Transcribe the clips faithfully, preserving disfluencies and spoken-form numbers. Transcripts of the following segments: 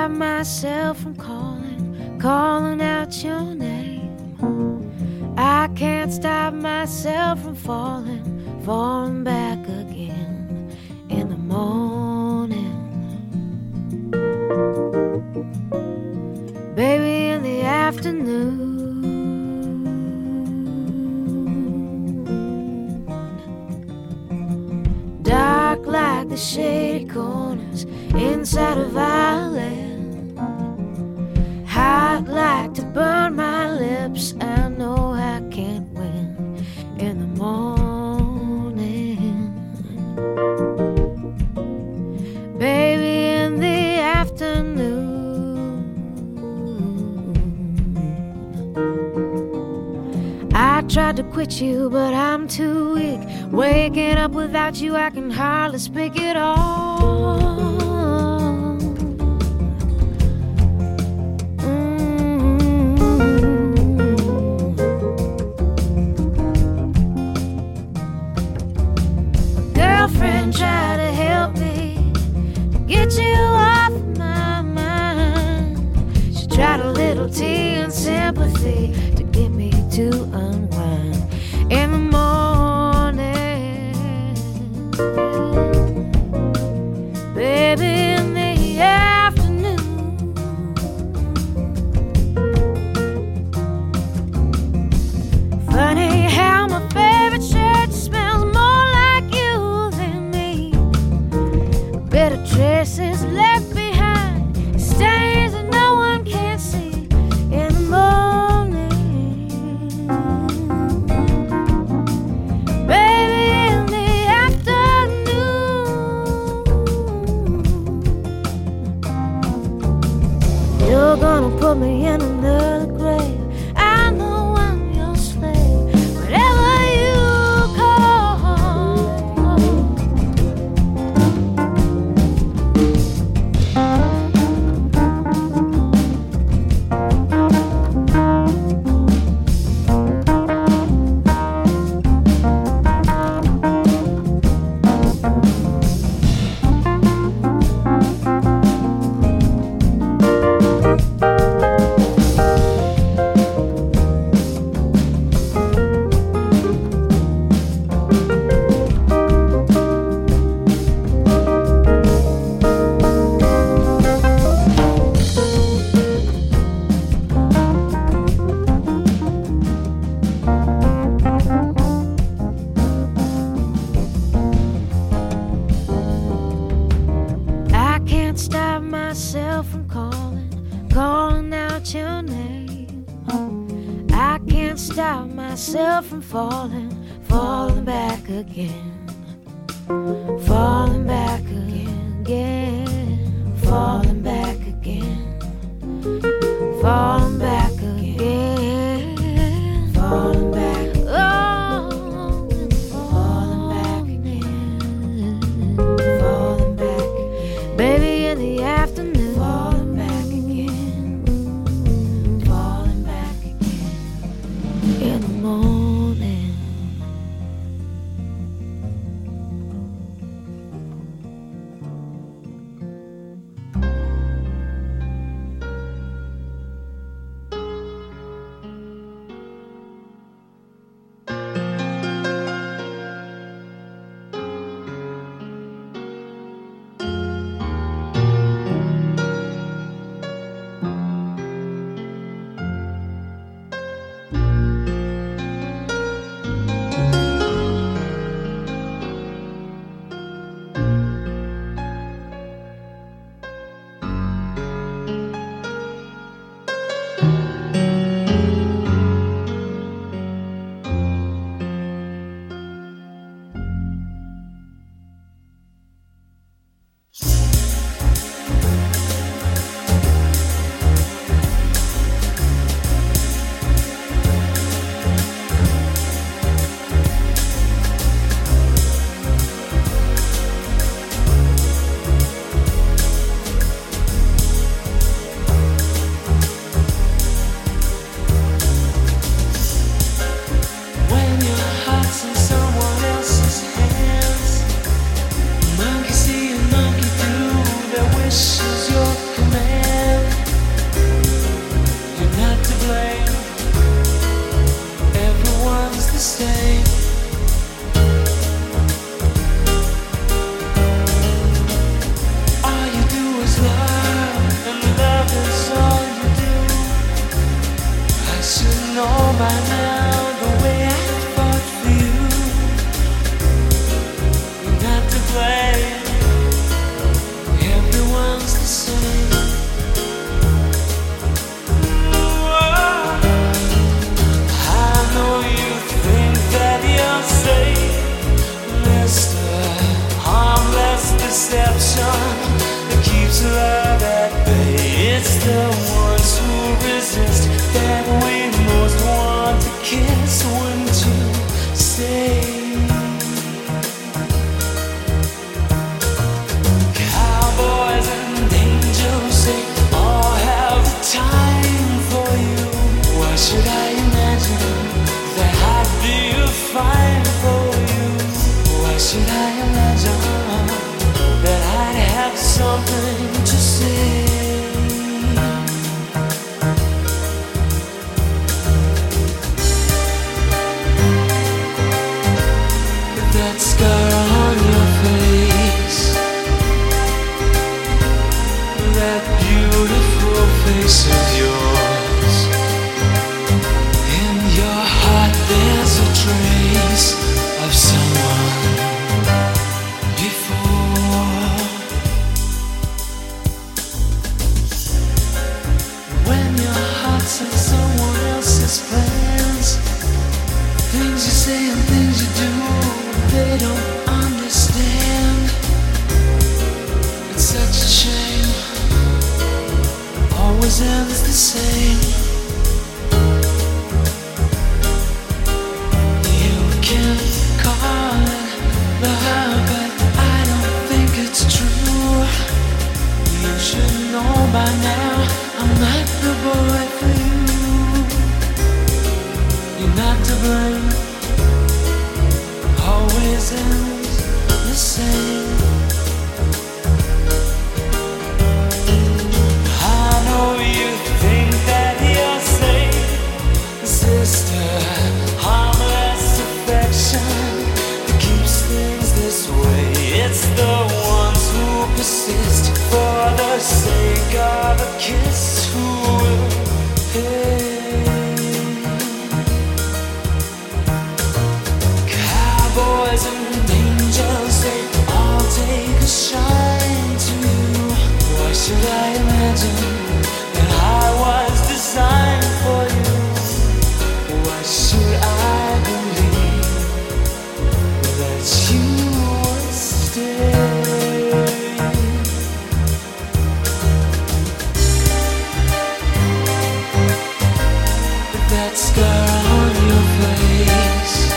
stop myself from calling, calling out your name. I can't stop myself from falling, falling back again in the morning. Baby, in the afternoon, dark like the shady corners inside a violin, hot like to burn my lips. I know I can't win in the morning. Baby, in the afternoon, I tried to quit you, but I'm too weak. Waking up without you, I can hardly speak at all. Mm-hmm. A girlfriend tried to help me to get you off my mind. She tried a little tea and sympathy to get me to unwind in the morning. Baby, in the afternoon, funny how my favorite shirt smells more like you than me. Better traces left behind, stains that no one can see in the morning. Baby, you're gonna put me in another grave. I know I'm your slave, whatever you That keeps love at bay. It's the ones who resist that we most want to kiss. When to say, cowboys and angels they all have the time for you. Why should I imagine that I'd be a fine for you? Why should I imagine that I'd have something to say? That scar on your face, that beautiful face of yours. In your heart there's a trace of someone. And someone else's plans, things you say and things you do, they don't understand. It's such a shame, always ends the same. You can call it love, but I don't think it's true. You should know by now, I'm not the boy for you. You're not to blame, always ends the same. I know you think that you're safe, sister, harmless affection that keeps things this way. It's the ones who persist for the sake of a kiss who will pay. Cowboys and angels, they all take a shine to you. Why should I imagine that I was designed for you? Why should I believe that you would stay? But that scar on your face,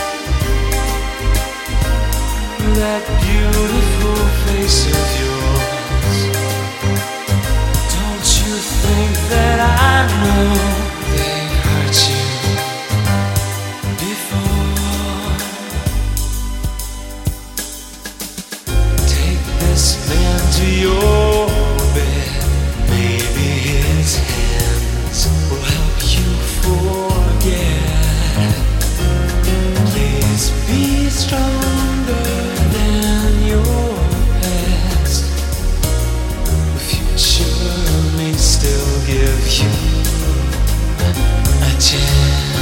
that beautiful face of yours. Don't you think that I know they hurt you before? Take this man to your bed. Maybe his hands will help you forget. Please be stronger than your past. The future may still give you a chance. Thank you.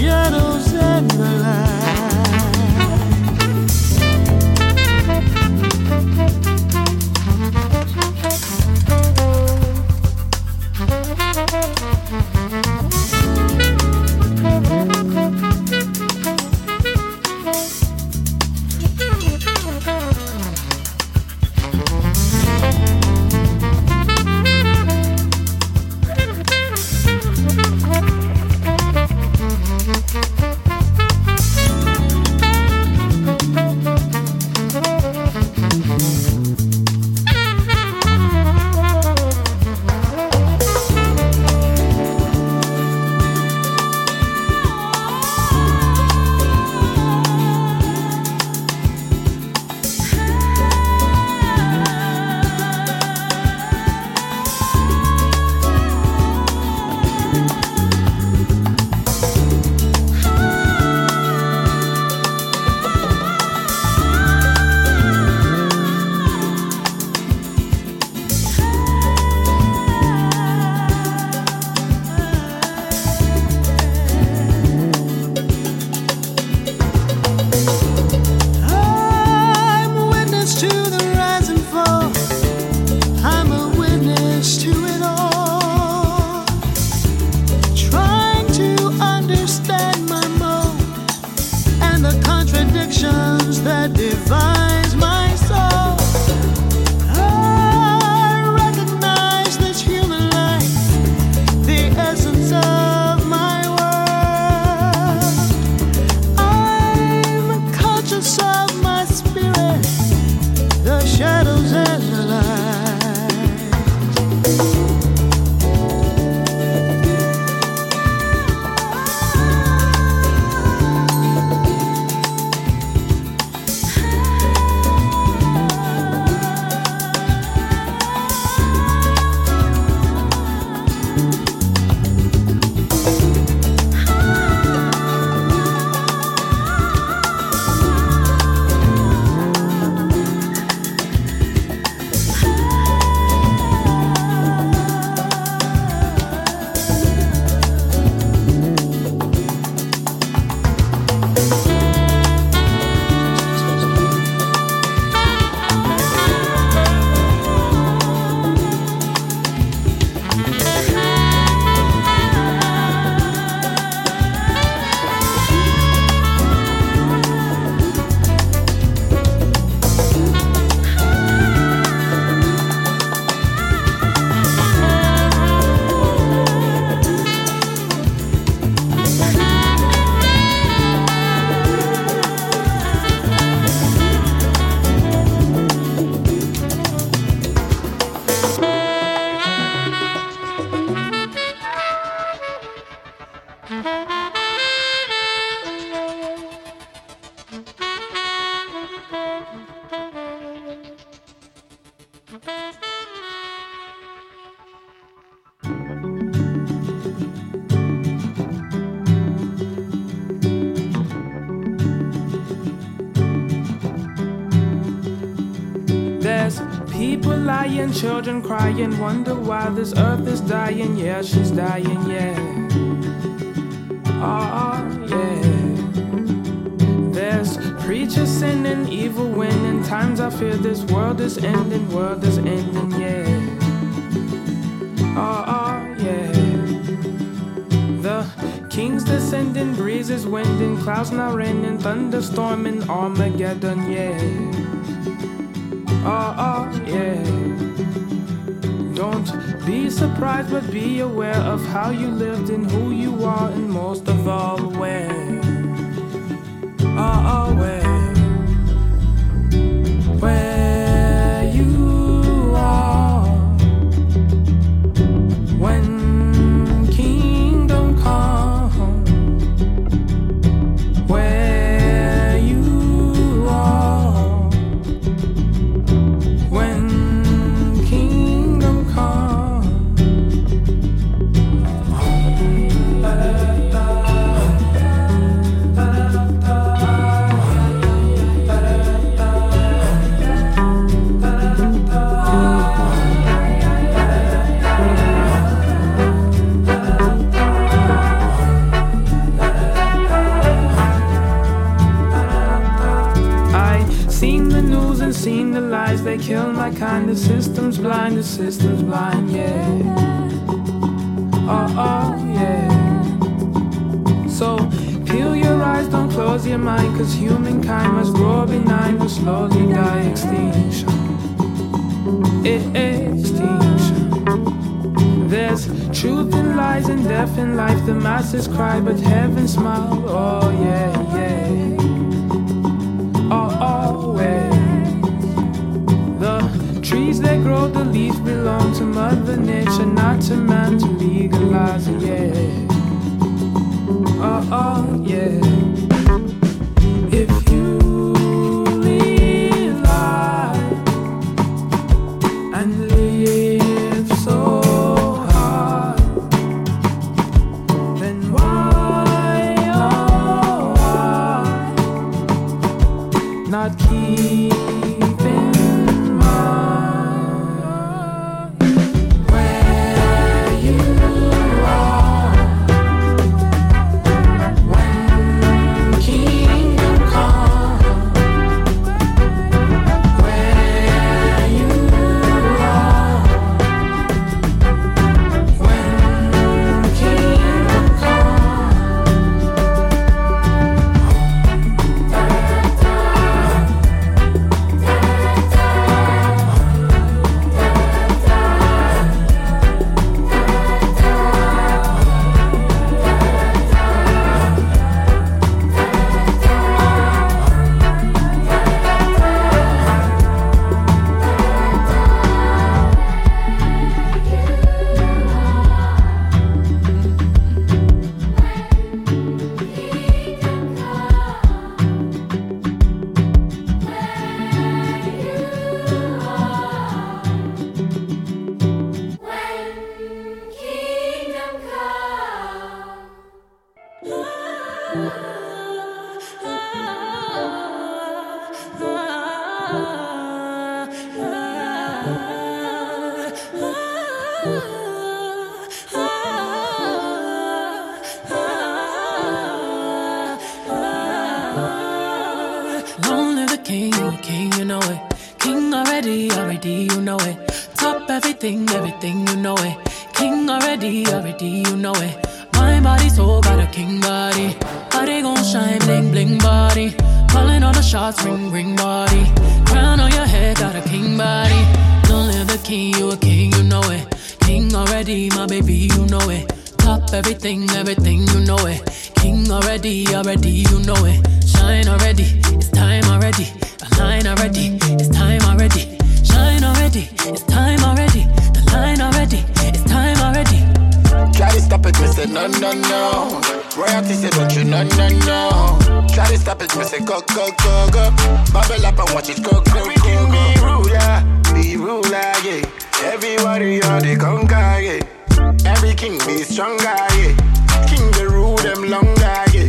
shadows and the children crying, wonder why this earth is dying. Yeah, she's dying, yeah. Oh, yeah. There's preachers sinning, evil winning. Times I fear this world is ending, world is ending, yeah. Oh, yeah. The king's descending, breezes winding, clouds now raining, thunderstorming, Armageddon, yeah. Oh, oh, yeah. Don't be surprised, but be aware of how you lived and who you are, and most of all, where. Oh, where. Where you are. When kingdom come. Where you are. When come. and seen the lies. They kill my kind. The system's blind, the system's blind, yeah. Oh, oh, yeah. So peel your eyes, don't close your mind, 'cause humankind must grow benign. We'll slowly die. Extinction, extinction. There's truth in lies and death in life. The masses cry, but heaven smiled. Oh, yeah, yeah. Always. The trees that grow the leaves belong to Mother Nature, not to man, to legalize it, yeah. Oh, oh, yeah. If you realize and live so not keep in mind where you are when kingdom come, where you are when kingdom come. Only the king, the king, you know it. King already, already, you know it. Top everything, everything, you know it. King already, already, you know it. Mind, body, soul, got a king body. Body gon' shine, bling, bling, body. Calling all the shots, ring, ring, body. Crown on your head, got a king body. Don't live the king, you a king, you know it. King already, my baby, you know it. Top everything, everything, you know it. King already, already, you know it. Shine already, it's time already. The line already, it's time already. Shine already, it's time already. The line already, it's time already. Try to stop it, me say no, no, no. Royalty say don't you, no, no, no. Try to stop it, me say go, go, go, go. Bubble up and watch it go, go, go, go. Be ruler, be ruler, yeah. Every warrior they conquer, yeah. Every king be stronger, yeah. King they rule them longer, yeah.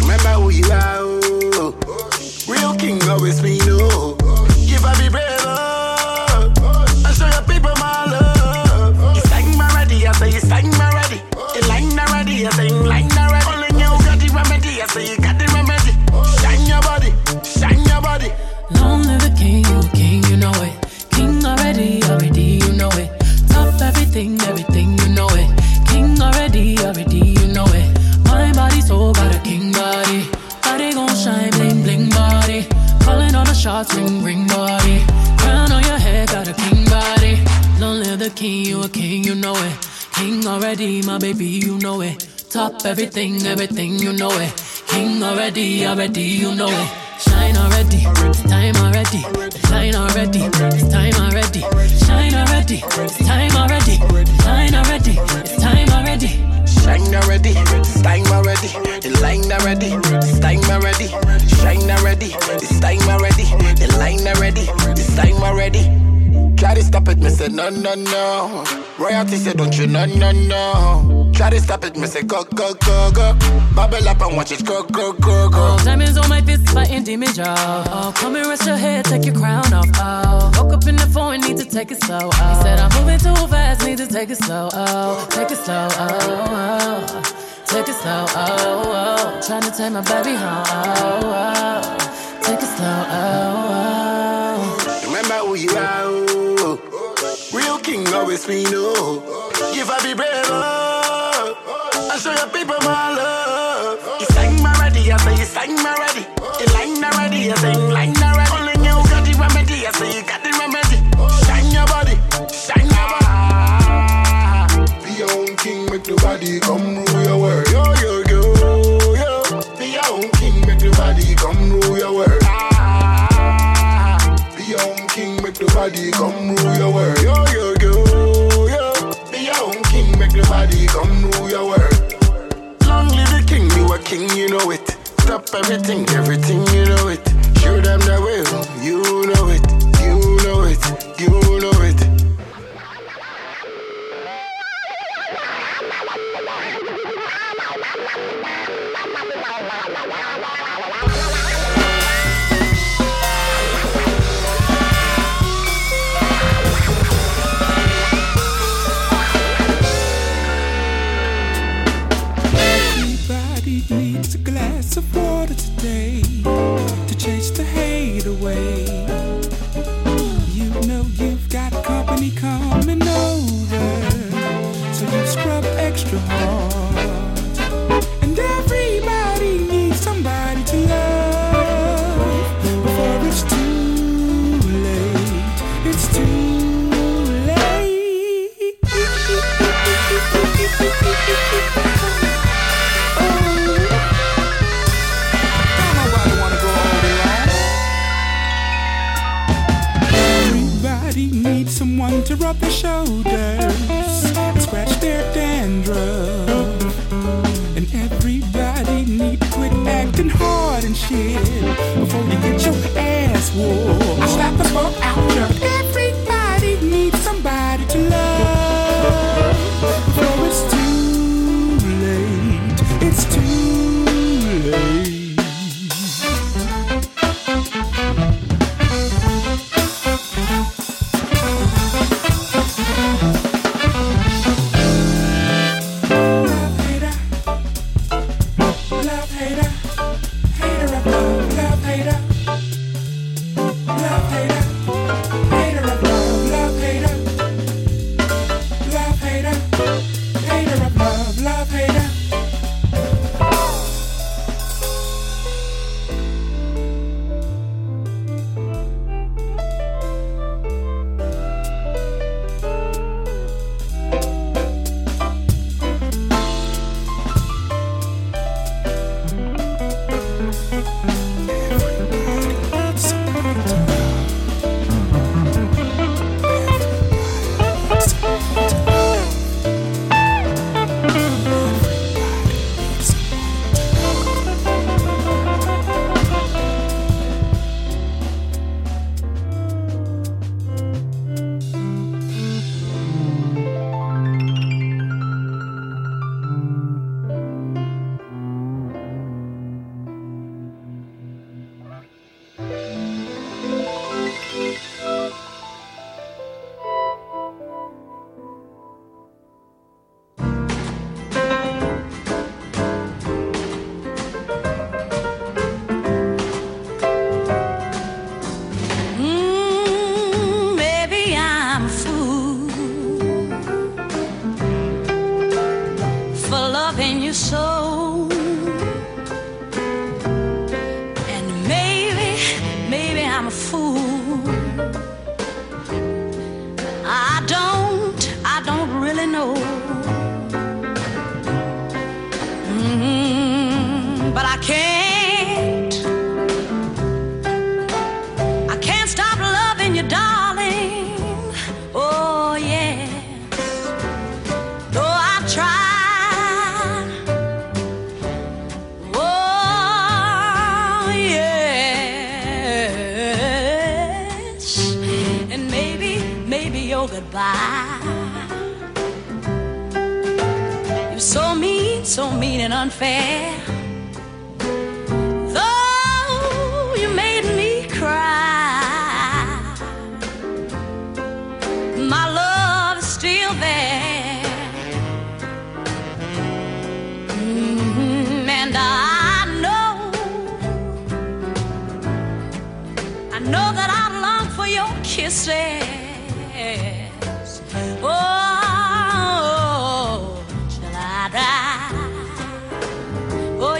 Remember who you are, oh. Real king always be no. Give up be brave, oh. And show your people my love. It's like my ready, I say it's like my ready. It's like my ready, I say it's like my ready. Only you got the remedy, I say you got the remedy. Shine your body, shine your body. Long live the king, you king, you know it. King already, already, you know it. Top everything, everything, you know it. King already, already, you know it. Mind, body, soul, got a king body. Body gon' shine, bling, bling, body. Calling all the shots, ring, ring, body. Crown on your head, got a king body. Don't live the king, you a king, you know it. King already, my baby, you know it. Top everything, everything, you know it. King already, already, you know it. Shine already, it's time already. Shine already, it's time already. Shine already, it's time already. Shine already, it's time already. Shine already, it's time already. The line already, it's time already. Shine already, it's time already. The line already, it's time already. Try to stop it, me say no, no, no. Royalty say don't you, no, no, no. Try to stop it, me say go, go, go, go. Bubble up and watch it go, go, go, go. Diamonds on my fist fighting demons, y'all. Oh, come and rest your head, take your crown off. Oh, woke up in the phone, need to take it slow. Oh, he said I'm moving too fast, need to take it slow. Oh, take it slow. Oh, oh. Take it slow. Oh, oh. Trying to take my baby home. Oh, oh. Take it slow. Oh, oh. how you are. Real king always we know. Give up be brave up and show your people my love. You sang my ready, I say you sang my ready. You line already, I say you line already. Calling you got the remedy, I say you got the remedy. Shine your body, shine your body. Be your own king, make the body come rule your world. Yo, yo, yo, yo. Be your own king, make the body come rule your world. The body come rule your world. Yo, yo, yo, yo. Be your own king, make the body come rule your world. Long live the king, you a king, you know it. Stop everything, everything, you know it. Show them the way, you know it. You know it, you know it. Needs a glass of water today to chase the hate away. You know you've got company coming over, so you scrub extra hard. And everybody needs somebody to love before it's too late. It's too late. Need someone to rub their shoulders and scratch their dandruff. And everybody need to quit acting hard and shit before you get your ass wore. I slap the fuck out of everybody needs somebody to love before it's too late. It's too late.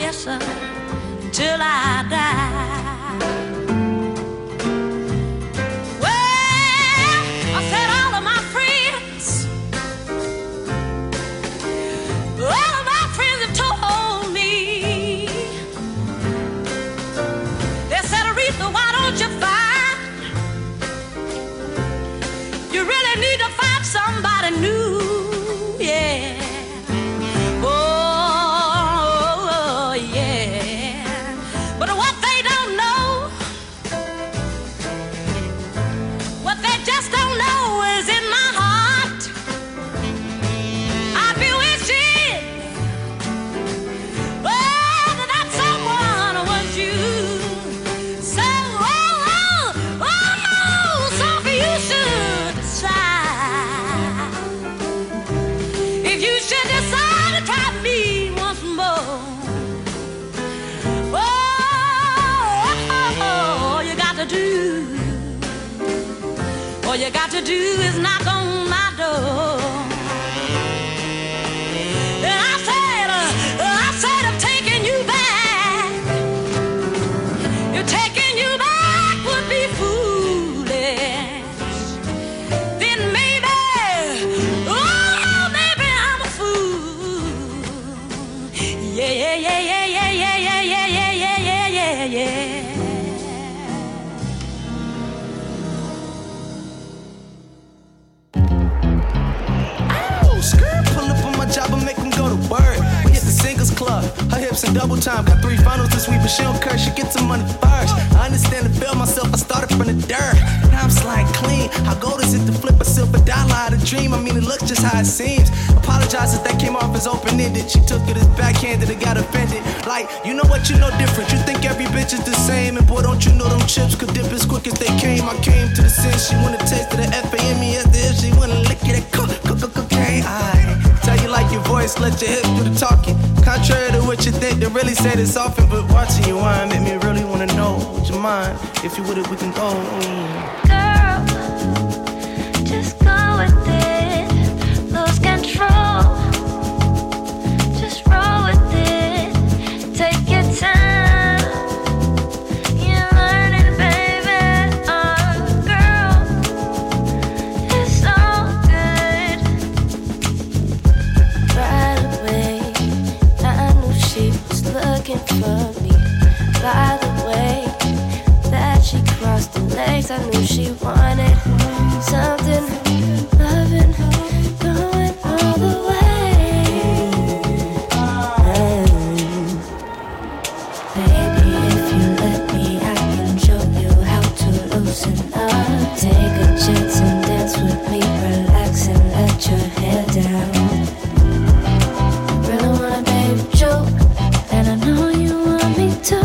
listen till I die. Well, I said all of my friends, all of my friends have told me. They said, Aretha, why don't you find? You really need to find somebody new. All you got to do is knock on my door. And I said, uh, I said, I'm taking you back. You're taking you back would be foolish. Then maybe, oh, maybe I'm a fool. Yeah, yeah, yeah, yeah, yeah, yeah, yeah, yeah, yeah, yeah, yeah, yeah. Her hips in double time, got three finals this week, but she don't curse, she gets some money first. I understand and feel myself, I started from the dirt. Now I'm sliding clean. How gold is it to flip a silver dollar out of dream? I mean, it looks just how it seems. Apologize if that came off as open-ended. She took it as backhanded and got offended. Like, you know what, you know different. You think every bitch is the same, and boy, don't you know them chips could dip as quick as they came. I came to the sense, she wanna taste of the F A M E S, the if she wanna lick it, cook, cook, cook, cocaine. I tell you like your voice, let your hips do the talking. Contrary to what you think, they really say this often, but watching you whine make me really wanna know. Would you mind? If you with it, we can go. Girl, just go with it. Lose control. Just roll with it. Take your time. You're learning, baby. Oh, girl, it's so good. Right away, I knew she was looking for me. By the way that she crossed the legs, I knew she wanted something, loving, going all the way. And baby, if you let me, I can show you how to loosen up. Take a chance and dance with me, relax and let your hair down. Really wanna, baby, joke, and I know you want me to.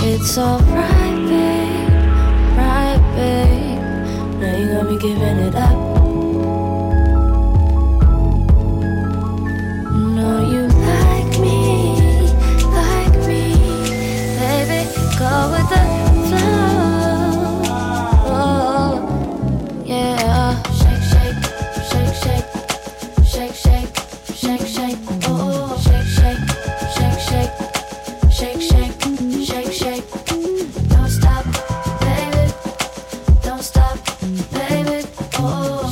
It's alright, babe, right, babe. Now you gonna be giving it up. No, you like me, like me, baby. Go with the flow. Oh, yeah. Shake, shake, shake, shake, shake, shake, shake, shake. Oh, shake, shake, shake, shake, shake, shake. Don't stop, baby. Don't stop, baby. Oh.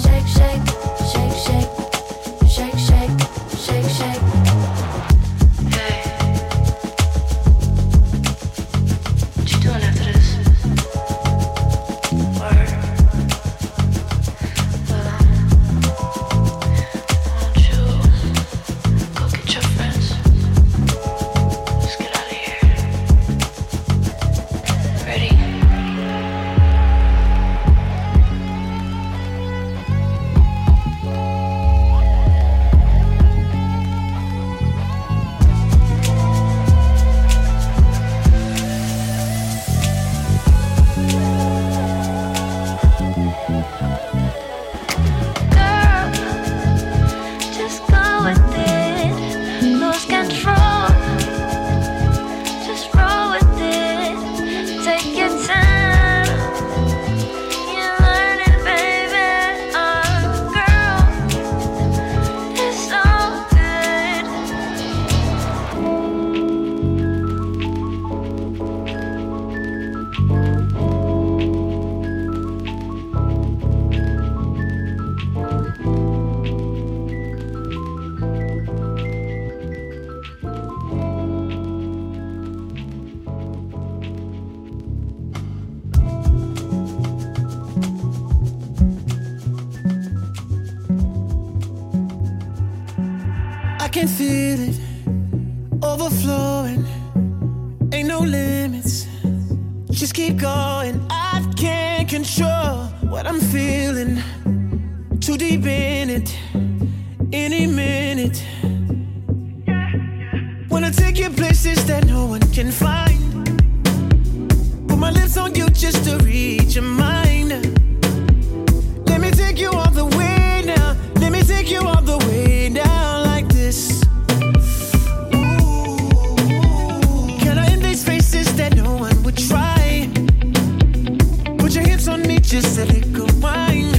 can feel it overflowing. Ain't no limits, just keep going. I can't control what I'm feeling. Too deep in it, any minute. Wanna take you places that no one can find. Put my lips on you just to reach your mind. Let me take you all the way now. Let me take you all the way down like this. Ooh. Can I invade spaces that no one would try? Put your hips on me just a little wine.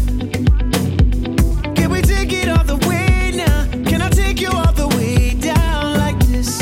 Can we take it all the way now? Can I take you all the way down like this?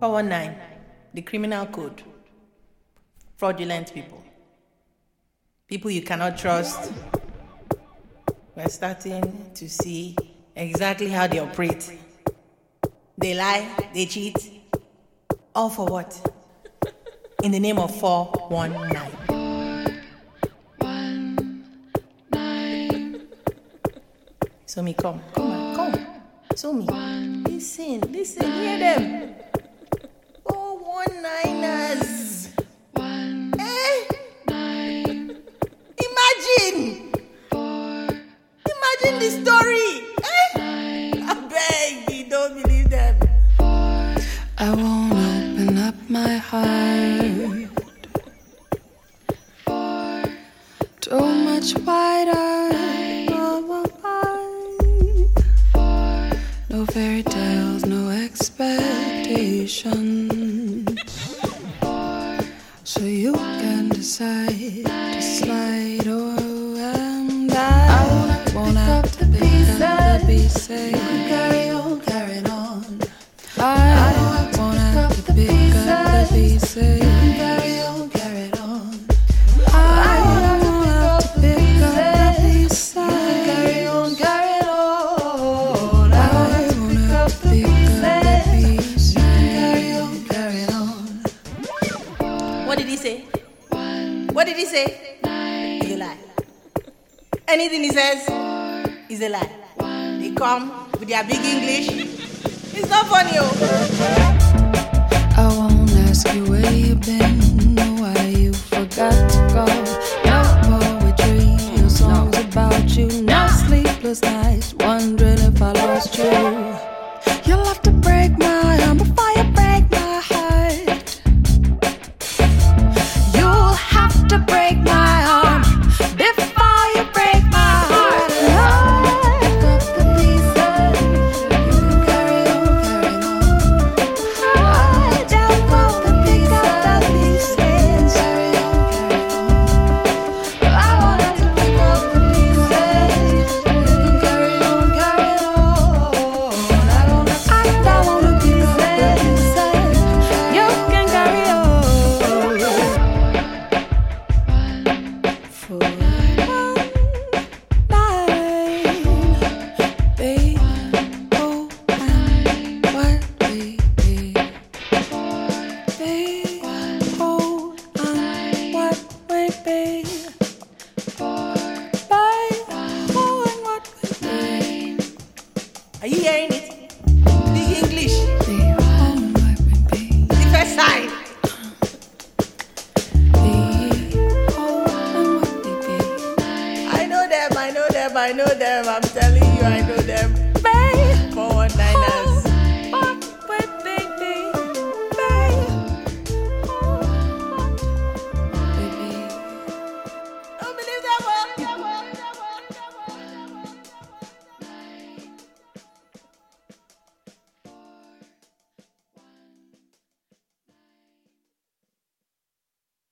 four one nine, the criminal code. Fraudulent people. People you cannot trust. We're starting to see exactly how they operate. They lie, they cheat. All for what? In the name of four one nine. four one nine. So me, come, come on, come. So me, listen, listen, hear them. Niners. One, eh? Nine. Imagine. Four, Imagine the story. Eh? Nine, I beg you, don't believe them. Four, I won't open up my heart. Four, too much wider. Nine, four, no fairy tales, no expectations. So you can decide to slide or and I, I won't have to be the pieces. You could carry on, carrying on. I, I won't have to pick up the pieces. You could carry on, carrying on. I won't have to pick up the pieces. You could carry on, carrying on. I won't have to pick up the pieces. You could carry on, carrying on. What did he say? What did he say? Nine. You lie. Anything he says is a lie. They come with their big English. It's not funny. I won't ask you where you've been, why you forgot to go. No poetry, no songs about you, no sleepless nights, wondering if I lost you. You'll have to break my arm before you break my heart. You'll have to break my arm before you break my heart. Lord, I've got the pieces. You can carry on, carry on. I've got the pieces. I've got the pieces. Carry on, carry on. I want to pick up the pieces. You can carry on, carry on. I don't have to pick up the pieces. You can carry on. For Are you hearing it? The English. The first sign. I know them, I know them, I know them. I'm telling you, I know